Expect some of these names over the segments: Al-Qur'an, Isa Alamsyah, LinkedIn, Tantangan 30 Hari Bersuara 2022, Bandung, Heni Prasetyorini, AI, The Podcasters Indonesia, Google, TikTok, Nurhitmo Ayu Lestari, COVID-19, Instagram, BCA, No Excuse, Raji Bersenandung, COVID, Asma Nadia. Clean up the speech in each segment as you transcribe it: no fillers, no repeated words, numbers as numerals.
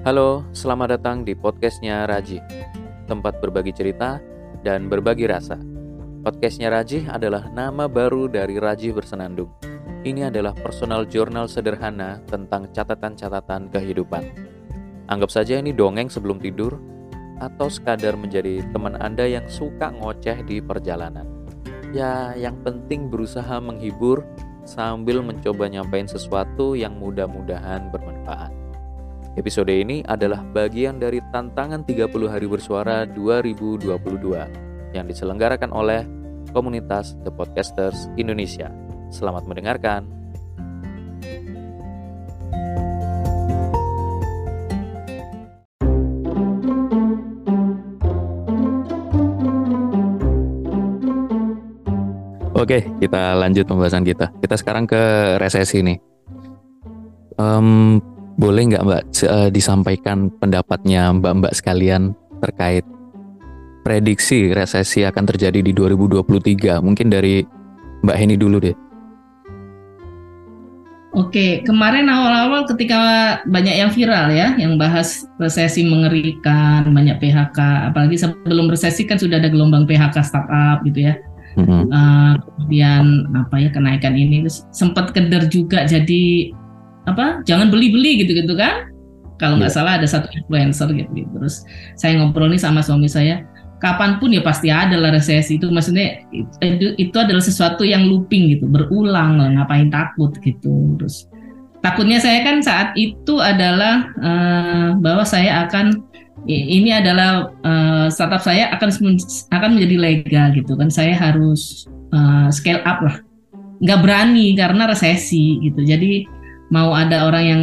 Halo, selamat datang di podcastnya Raji, tempat berbagi cerita dan berbagi rasa. Podcastnya Raji adalah nama baru dari Raji Bersenandung. Ini adalah personal journal sederhana tentang catatan-catatan kehidupan. Anggap saja ini dongeng sebelum tidur, atau sekadar menjadi teman Anda yang suka ngoceh di perjalanan. Ya, yang penting berusaha menghibur sambil mencoba nyampain sesuatu yang mudah-mudahan bermanfaat. Episode ini adalah bagian dari Tantangan 30 Hari Bersuara 2022 yang diselenggarakan oleh komunitas The Podcasters Indonesia. Selamat mendengarkan. Oke, kita lanjut pembahasan kita. Kita sekarang ke resesi nih. Boleh nggak Mbak disampaikan pendapatnya Mbak-Mbak sekalian terkait prediksi resesi akan terjadi di 2023? Mungkin dari Mbak Heni dulu deh. Oke, kemarin awal-awal ketika banyak yang viral ya, yang bahas resesi mengerikan, banyak PHK. Apalagi sebelum resesi kan sudah ada gelombang PHK startup gitu ya. Mm-hmm. Kemudian kenaikan ini sempat keder juga, jadi jangan beli-beli gitu-gitu kan, kalau nggak salah ada satu influencer gitu. Terus saya ngobrol nih sama suami saya, kapanpun ya pasti ada lah resesi itu, maksudnya itu adalah sesuatu yang looping gitu, berulang lah, ngapain takut gitu. Terus takutnya saya kan saat itu adalah bahwa saya akan, ini adalah startup saya akan menjadi legal gitu kan, saya harus scale up lah, nggak berani karena resesi gitu. Jadi mau ada orang yang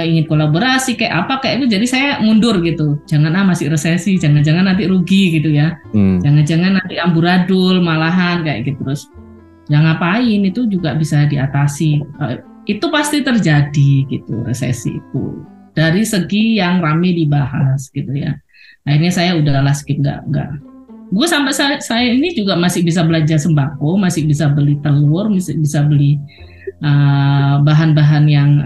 ingin kolaborasi kayak itu, jadi saya mundur gitu. Jangan masih resesi, jangan-jangan nanti rugi gitu ya. Jangan-jangan nanti amburadul malahan kayak gitu. Terus yang ngapain itu juga bisa diatasi. Itu pasti terjadi gitu, resesi itu. Dari segi yang ramai dibahas gitu ya. Akhirnya saya udahlah, skip, enggak. Gue sampai saya ini juga masih bisa belanja sembako, masih bisa beli telur, masih bisa beli bahan-bahan yang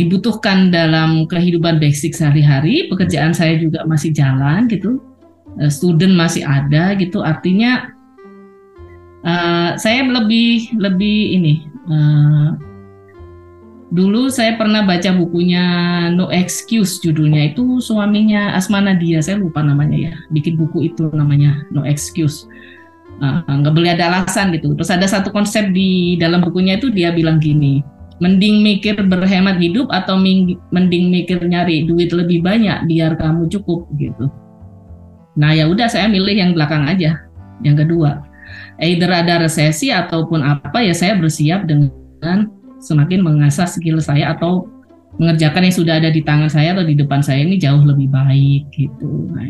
dibutuhkan dalam kehidupan basic sehari-hari. Pekerjaan saya juga masih jalan gitu, student masih ada gitu. Artinya saya lebih ini. Dulu saya pernah baca bukunya No Excuse, judulnya itu, suaminya Asma Nadia, saya lupa namanya ya, bikin buku itu namanya No Excuse. Nggak boleh ada alasan gitu. Terus ada satu konsep di dalam bukunya itu, dia bilang gini, mending mikir berhemat hidup atau mending mikir nyari duit lebih banyak biar kamu cukup gitu. Nah ya udah, saya milih yang belakang aja, yang kedua. Either ada resesi ataupun ya saya bersiap dengan semakin mengasah skill saya atau mengerjakan yang sudah ada di tangan saya atau di depan saya ini jauh lebih baik gitu. Nah,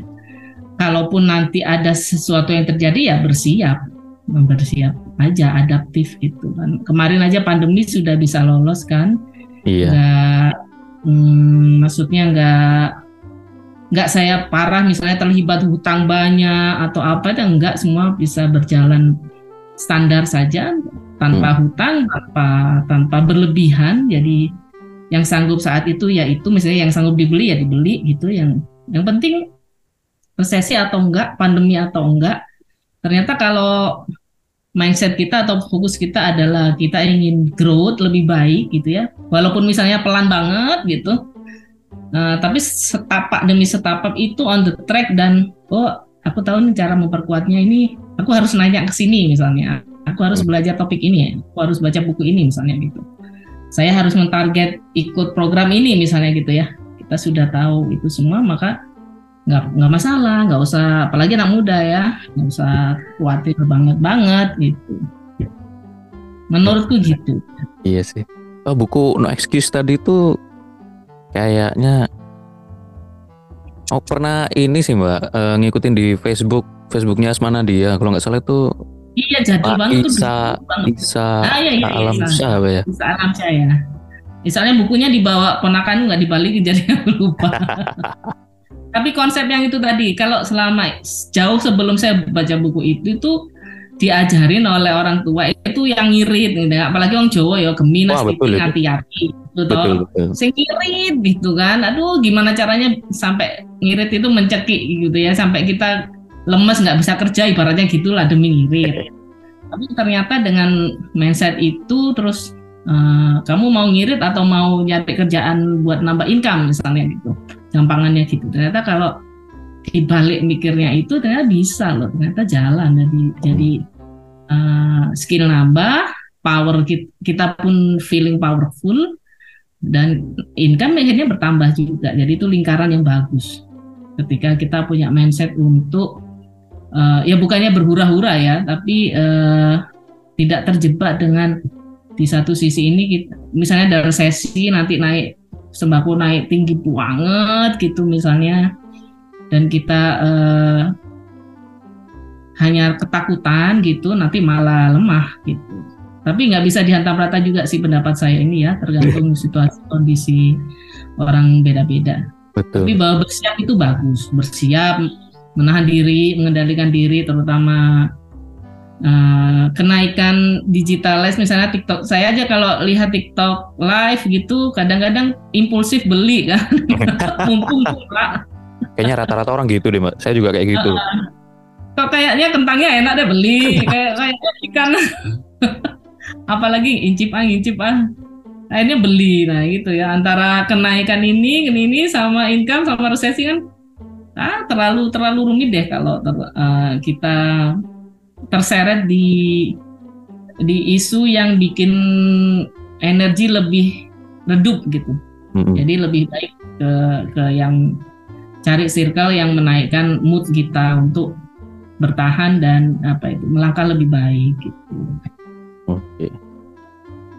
kalaupun nanti ada sesuatu yang terjadi ya bersiap aja, adaptif gitu kan. Kemarin aja pandemi sudah bisa lolos kan, iya. Maksudnya nggak saya parah misalnya terlibat hutang banyak atau itu nggak, semua bisa berjalan standar saja tanpa hutang, tanpa berlebihan. Jadi yang sanggup saat itu ya itu, misalnya yang sanggup dibeli ya dibeli gitu. Yang penting resesi atau enggak, pandemi atau enggak, ternyata kalau mindset kita atau fokus kita adalah kita ingin growth lebih baik gitu ya, walaupun misalnya pelan banget gitu, tapi setapak demi setapak itu on the track. Dan aku tahu nih cara memperkuatnya ini, aku harus nanya ke sini misalnya, aku harus belajar topik ini, aku harus baca buku ini misalnya gitu, saya harus mentarget ikut program ini misalnya gitu ya. Kita sudah tahu itu semua, maka nggak masalah, nggak usah, apalagi anak muda ya, nggak usah khawatir banget gitu. Menurutku gitu. Iya sih. Buku No Excuse tadi tuh kayaknya pernah ini sih Mbak, ngikutin di Facebooknya Asma Nadia kalau nggak salah itu. Iya, jadul banget Isa Alamsyah ya. Misalnya bukunya dibawa ponakan nggak dibalikin, jadi lupa. Tapi konsep yang itu tadi, kalau selama jauh sebelum saya baca buku itu diajarin oleh orang tua itu yang ngirit gitu. Apalagi orang Jawa ya geminas titik hati-hati gitu. Sing ngirit gitu kan. Aduh, gimana caranya sampai ngirit itu mencekik gitu ya, sampai kita lemes nggak bisa kerja, ibaratnya gitulah demi ngirit. Tapi ternyata dengan mindset itu terus kamu mau ngirit atau mau nyari kerjaan buat nambah income misalnya gitu. Gampangannya gitu. Ternyata kalau di balik mikirnya itu ternyata bisa loh, ternyata jalan. Jadi skill nambah, power kita pun feeling powerful, dan income akhirnya bertambah juga. Jadi itu lingkaran yang bagus ketika kita punya mindset untuk ya bukannya berhura-hura ya, tapi tidak terjebak dengan di satu sisi ini kita, misalnya dari resesi nanti naik sembako naik tinggi banget gitu misalnya, dan kita hanya ketakutan gitu, nanti malah lemah gitu. Tapi nggak bisa dihantam rata juga sih pendapat saya ini ya, tergantung situasi kondisi orang beda-beda. Betul. Tapi bahwa bersiap itu bagus, bersiap menahan diri, mengendalikan diri, terutama kenaikan digital live misalnya TikTok. Saya aja kalau lihat TikTok live gitu, kadang-kadang impulsif beli kan, mumpung murah. Kayaknya rata-rata orang gitu deh Mbak, saya juga kayak gitu. Kok kayaknya kentangnya enak deh beli, kayak ikan. Apalagi incip-ah. Akhirnya beli, nah gitu ya. Antara kenaikan ini sama income sama resesi kan terlalu rumit deh kalau kita terseret di isu yang bikin energi lebih redup gitu. Mm-hmm. Jadi lebih baik ke yang cari circle yang menaikkan mood kita untuk bertahan dan melangkah lebih baik gitu.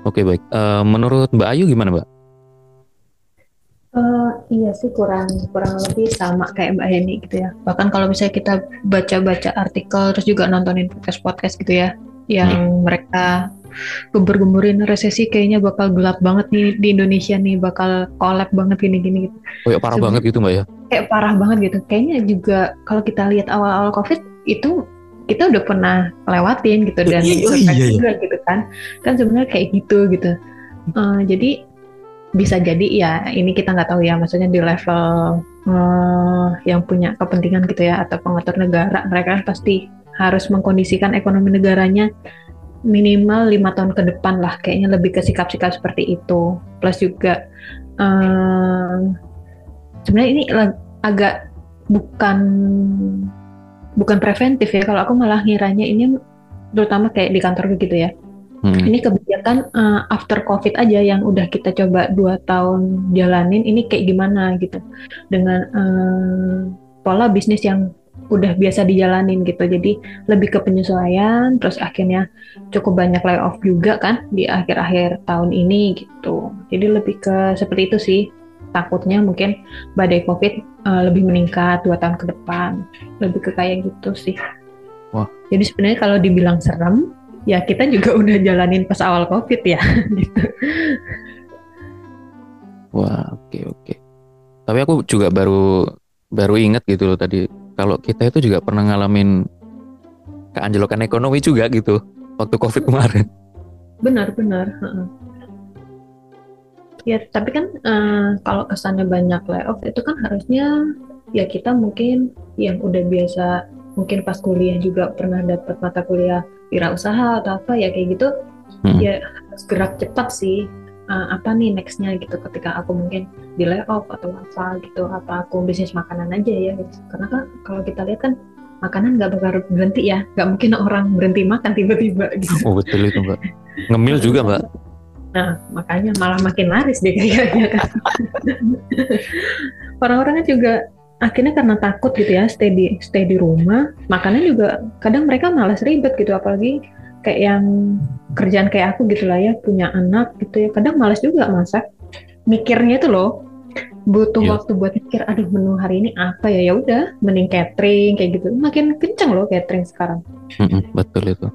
Oke, baik. Menurut Mbak Ayu gimana Mbak? Iya sih kurang lebih sama kayak Mbak Heni gitu ya. Bahkan kalau misalnya kita baca-baca artikel terus juga nontonin podcast-podcast gitu ya, yang mereka gembur-gemburin resesi kayaknya bakal gelap banget nih di Indonesia nih, bakal collab banget gini-gini gitu. Oh ya, parah banget gitu Mbak ya? Kayak parah banget gitu. Kayaknya juga kalau kita lihat awal-awal COVID itu kita udah pernah lewatin gitu, dan juga gitu kan sebenarnya kayak gitu. Jadi bisa jadi ya ini kita nggak tahu ya, maksudnya di level yang punya kepentingan gitu ya atau pengatur negara, mereka pasti harus mengkondisikan ekonomi negaranya minimal 5 tahun ke depan lah, kayaknya lebih ke sikap-sikap seperti itu. Plus juga sebenarnya ini agak bukan preventif ya, kalau aku malah ngiranya ini terutama kayak di kantor gitu ya. Ini kebijakan after COVID aja yang udah kita coba 2 tahun jalanin, ini kayak gimana gitu dengan pola bisnis yang udah biasa dijalanin gitu. Jadi lebih ke penyesuaian, terus akhirnya cukup banyak layoff juga kan di akhir-akhir tahun ini gitu. Jadi lebih ke seperti itu sih, takutnya mungkin badai COVID lebih meningkat 2 tahun ke depan, lebih ke kayak gitu sih. Wah. Jadi sebenarnya kalau dibilang serem, ya kita juga udah jalanin pas awal COVID ya gitu. Wah, oke. Tapi aku juga baru ingat gitu loh tadi, kalau kita itu juga pernah ngalamin keanjlokan ekonomi juga gitu waktu COVID kemarin. Benar. Ya, tapi kan kalau kesannya banyak layoff itu kan harusnya ya kita mungkin yang udah biasa, mungkin pas kuliah juga pernah dapat mata kuliah wirausaha atau apa ya kayak gitu. Ya harus gerak cepat sih. Apa nih next-nya gitu, ketika aku mungkin di layoff atau apa gitu, apa aku bisnis makanan aja ya gitu. Karena kan kalau kita lihat kan makanan gak bakal berhenti ya, gak mungkin orang berhenti makan tiba-tiba gitu. Oh betul itu Mbak, ngemil juga Mbak. Nah makanya malah makin laris deh kayaknya kan. Orang-orangnya juga akhirnya karena takut gitu ya, stay di rumah, makanan juga kadang mereka malas ribet gitu, apalagi kayak yang kerjaan kayak aku gitu lah ya, punya anak gitu ya, kadang malas juga masak, mikirnya itu loh butuh waktu buat mikir, aduh menu hari ini apa ya, udah mending catering kayak gitu, makin kenceng loh catering sekarang. Betul itu.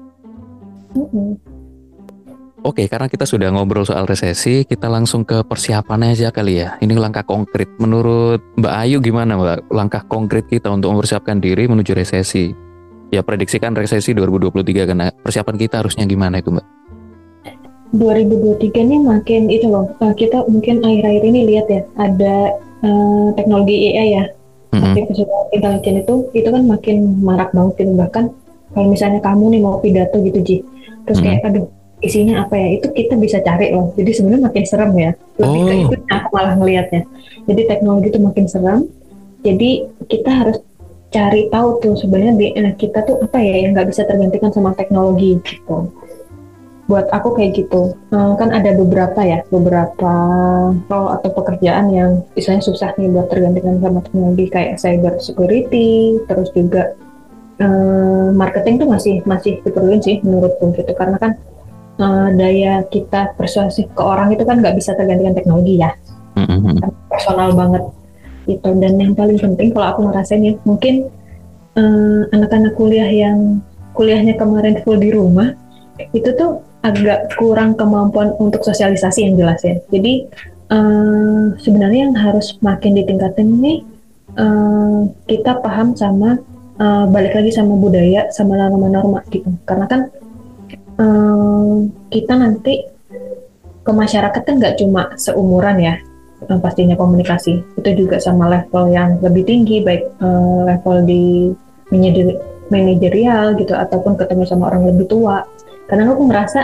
Oke, karena kita sudah ngobrol soal resesi, kita langsung ke persiapannya aja kali ya. Ini langkah konkret, menurut Mbak Ayu gimana Mbak langkah konkret kita untuk mempersiapkan diri menuju resesi? ya prediksikan resesi 2023 kan. Persiapan kita harusnya gimana itu Mbak? 2023 ini makin itu loh, kita mungkin akhir-akhir ini lihat ya ada teknologi AI ya, artificial intelligence itu kan makin marak banget gitu. Bahkan kalau misalnya kamu nih mau pidato gitu Ji, terus kayak aduh isinya apa ya, itu kita bisa cari loh. Jadi sebenarnya makin serem ya, lebih ke itu aku malah ngelihatnya. Jadi teknologi itu makin serem, jadi kita harus cari tahu tuh sebenarnya kita tuh apa ya yang nggak bisa tergantikan sama teknologi gitu. Buat aku kayak gitu, kan ada beberapa role atau pekerjaan yang misalnya susah nih buat tergantikan sama teknologi, kayak cyber security, terus juga marketing tuh masih diperluin sih menurutku gitu, karena kan daya kita persuasif ke orang itu kan nggak bisa tergantikan teknologi ya, personal banget gitu. Dan yang paling penting kalau aku ngerasain ya, mungkin anak-anak kuliah yang kuliahnya kemarin full di rumah, itu tuh agak kurang kemampuan untuk sosialisasi yang jelas ya. Jadi sebenarnya yang harus makin ditingkatin nih, kita paham sama balik lagi sama budaya, sama norma-norma gitu. Karena kan kita nanti ke masyarakat kan nggak cuma seumuran ya, pastinya komunikasi itu juga sama level yang lebih tinggi, baik level di manajerial gitu ataupun ketemu sama orang lebih tua. Karena aku ngerasa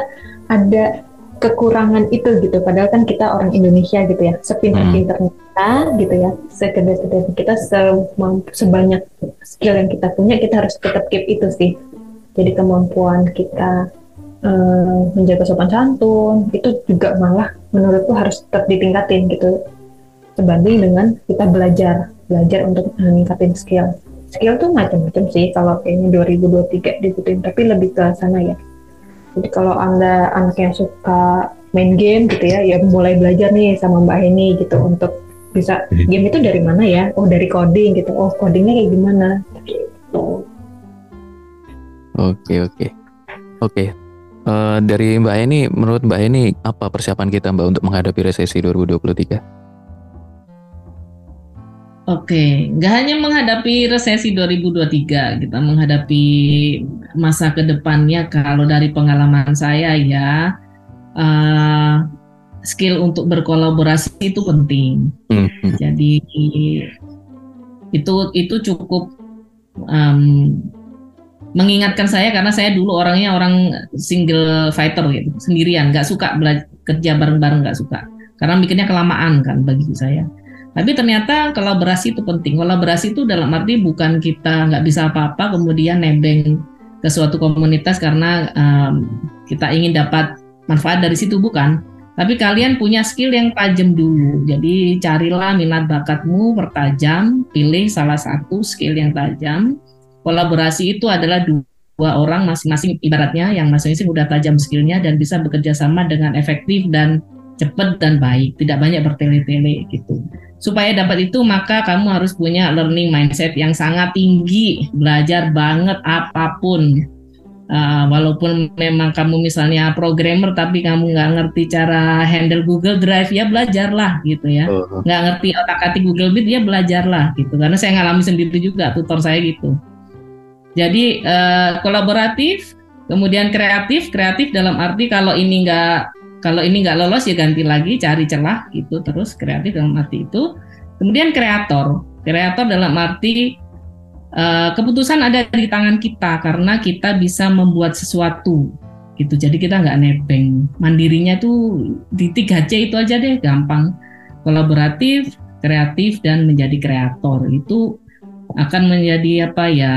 ada kekurangan itu gitu, padahal kan kita orang Indonesia gitu ya, sepintar-pintar kita gitu ya, sekedar-kedar kita, sebanyak skill yang kita punya, kita harus tetap keep itu sih. Jadi kemampuan kita menjaga sopan santun itu juga malah menurutku harus tetap ditingkatin gitu, sebanding dengan kita belajar untuk meningkatin skill tuh macam-macam sih kalau kayaknya 2023 dibutuhin, tapi lebih ke sana ya. Jadi kalau Anda anak yang suka main game gitu ya, ya mulai belajar nih sama Mbak Heni gitu untuk bisa game itu dari mana ya? Oh dari coding gitu. Oh codingnya kayak gimana? Gitu. Oke. Dari Mbak Heni, menurut Mbak Heni apa persiapan kita Mbak untuk menghadapi resesi 2023? Oke, nggak hanya menghadapi resesi 2023, kita menghadapi masa kedepannya. Kalau dari pengalaman saya ya, skill untuk berkolaborasi itu penting. Jadi itu cukup mengingatkan saya, karena saya dulu orangnya orang single fighter gitu, sendirian, nggak suka kerja bareng-bareng, nggak suka, karena mikirnya kelamaan kan bagi saya. Tapi ternyata kolaborasi itu penting. Kolaborasi itu dalam arti bukan kita nggak bisa apa-apa kemudian nebeng ke suatu komunitas karena kita ingin dapat manfaat dari situ, bukan. Tapi kalian punya skill yang tajam dulu. Jadi carilah minat bakatmu, pertajam, pilih salah satu skill yang tajam. Kolaborasi itu adalah dua orang masing-masing, ibaratnya yang masing-masing udah tajam skillnya dan bisa bekerja sama dengan efektif dan cepat dan baik, tidak banyak bertele-tele gitu. Supaya dapat itu, maka kamu harus punya learning mindset yang sangat tinggi, belajar banget apapun. Walaupun memang kamu misalnya programmer, tapi kamu nggak ngerti cara handle Google Drive, ya belajarlah gitu ya. Nggak ngerti otak-atik Google Meet, ya belajarlah gitu. Karena saya ngalami sendiri juga, tutor saya gitu. Jadi kolaboratif, kemudian kreatif dalam arti kalau ini nggak lolos ya ganti lagi, cari celah gitu, terus kreatif dalam arti itu. Kemudian kreator dalam arti keputusan ada di tangan kita, karena kita bisa membuat sesuatu gitu. Jadi kita nggak nebeng, mandirinya tuh di 3C itu aja deh, gampang. Kolaboratif, kreatif, dan menjadi kreator itu akan menjadi apa ya,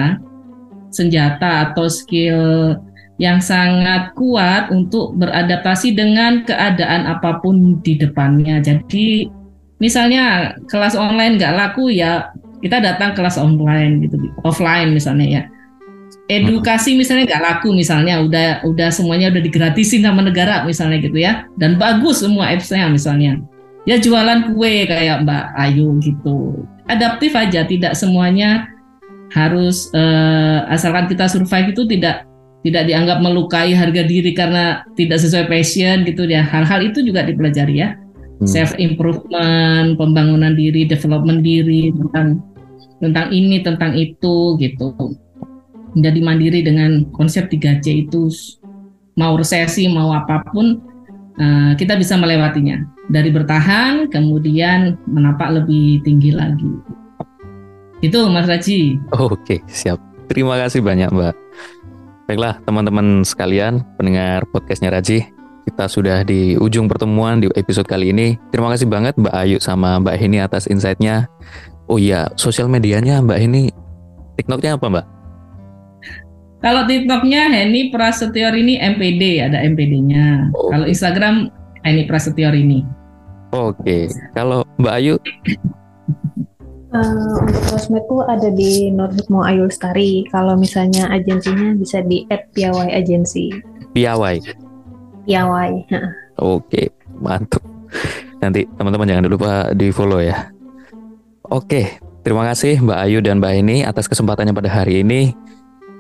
senjata atau skill yang sangat kuat untuk beradaptasi dengan keadaan apapun di depannya. Jadi misalnya kelas online nggak laku ya, kita datang kelas online gitu, offline misalnya ya. Edukasi misalnya nggak laku, misalnya udah semuanya udah digratisin sama negara misalnya gitu ya, dan bagus semua apps-nya misalnya. Ya jualan kue kayak Mbak Ayu gitu. Adaptif aja, tidak semuanya harus asalkan kita survive itu tidak dianggap melukai harga diri karena tidak sesuai passion gitu ya. Hal-hal itu juga dipelajari ya. Self improvement, pembangunan diri, development diri, tentang ini, tentang itu gitu. menjadi mandiri dengan konsep 3C itu, mau resesi, mau apapun, kita bisa melewatinya. Dari bertahan, kemudian menapak lebih tinggi lagi. Itu Mas Raji. Oke, siap. Terima kasih banyak, Mbak. Baiklah, teman-teman sekalian, pendengar podcastnya Raji. Kita sudah di ujung pertemuan di episode kali ini. Terima kasih banget Mbak Ayu sama Mbak Heni atas insight-nya. Oh iya, sosial medianya Mbak Heni. TikTok-nya apa, Mbak? Kalau TikTok-nya Heni Prasetyorini MPD, ada MPD-nya. Okay. Kalau Instagram Heni Prasetyorini. Oke. Okay. Kalau Mbak Ayu untuk sosmedku ada di Nurhitmo Ayu Lestari. Kalau misalnya agensinya bisa di @piawai agensi. Piawai. Oke, mantap. Nanti teman-teman jangan lupa di-follow ya. Oke, terima kasih Mbak Ayu dan Mbak Heni atas kesempatannya pada hari ini.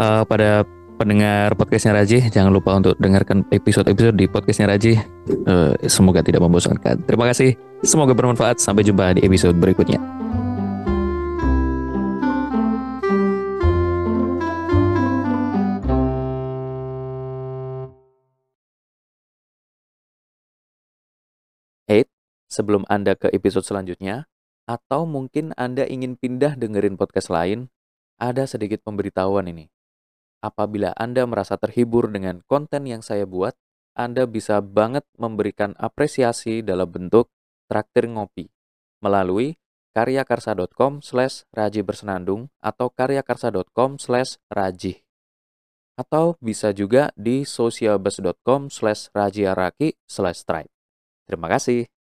Pada pendengar podcastnya Raji, jangan lupa untuk dengarkan episode-episode di podcastnya Raji. Semoga tidak membosankan. Terima kasih, semoga bermanfaat. Sampai jumpa di episode berikutnya. Hey, sebelum Anda ke episode selanjutnya, atau mungkin Anda ingin pindah dengerin podcast lain, ada sedikit pemberitahuan ini. Apabila Anda merasa terhibur dengan konten yang saya buat, Anda bisa banget memberikan apresiasi dalam bentuk traktir ngopi melalui karyakarsa.com/rajibersenandung atau karyakarsa.com/rajih. Atau bisa juga di sociobus.com/rajiaraki/tribe. Terima kasih.